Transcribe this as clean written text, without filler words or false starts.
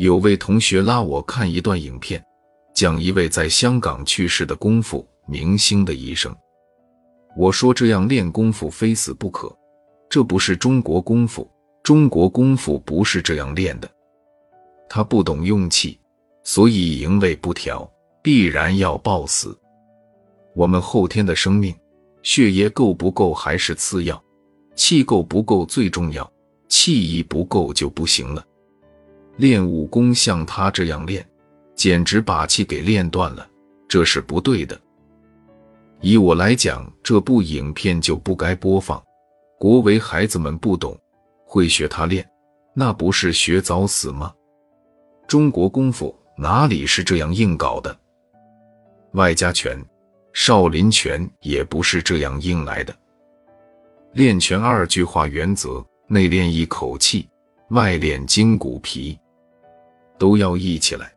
有位同学拉我看一段影片，讲一位在香港去世的功夫明星的一生。我说这样练功夫非死不可，这不是中国功夫，中国功夫不是这样练的。他不懂用气，所以营卫不调，必然要暴死。我们后天的生命，血液够不够还是次要，气够不够最重要，气一不够就不行了。练武功像他这样练，简直把气给练断了，这是不对的。以我来讲，这部影片就不该播放。国维孩子们不懂，会学他练，那不是学早死吗？中国功夫哪里是这样硬搞的？外家拳、少林拳也不是这样硬来的。练拳二句话原则，内练一口气，外练筋骨皮，都要一起来。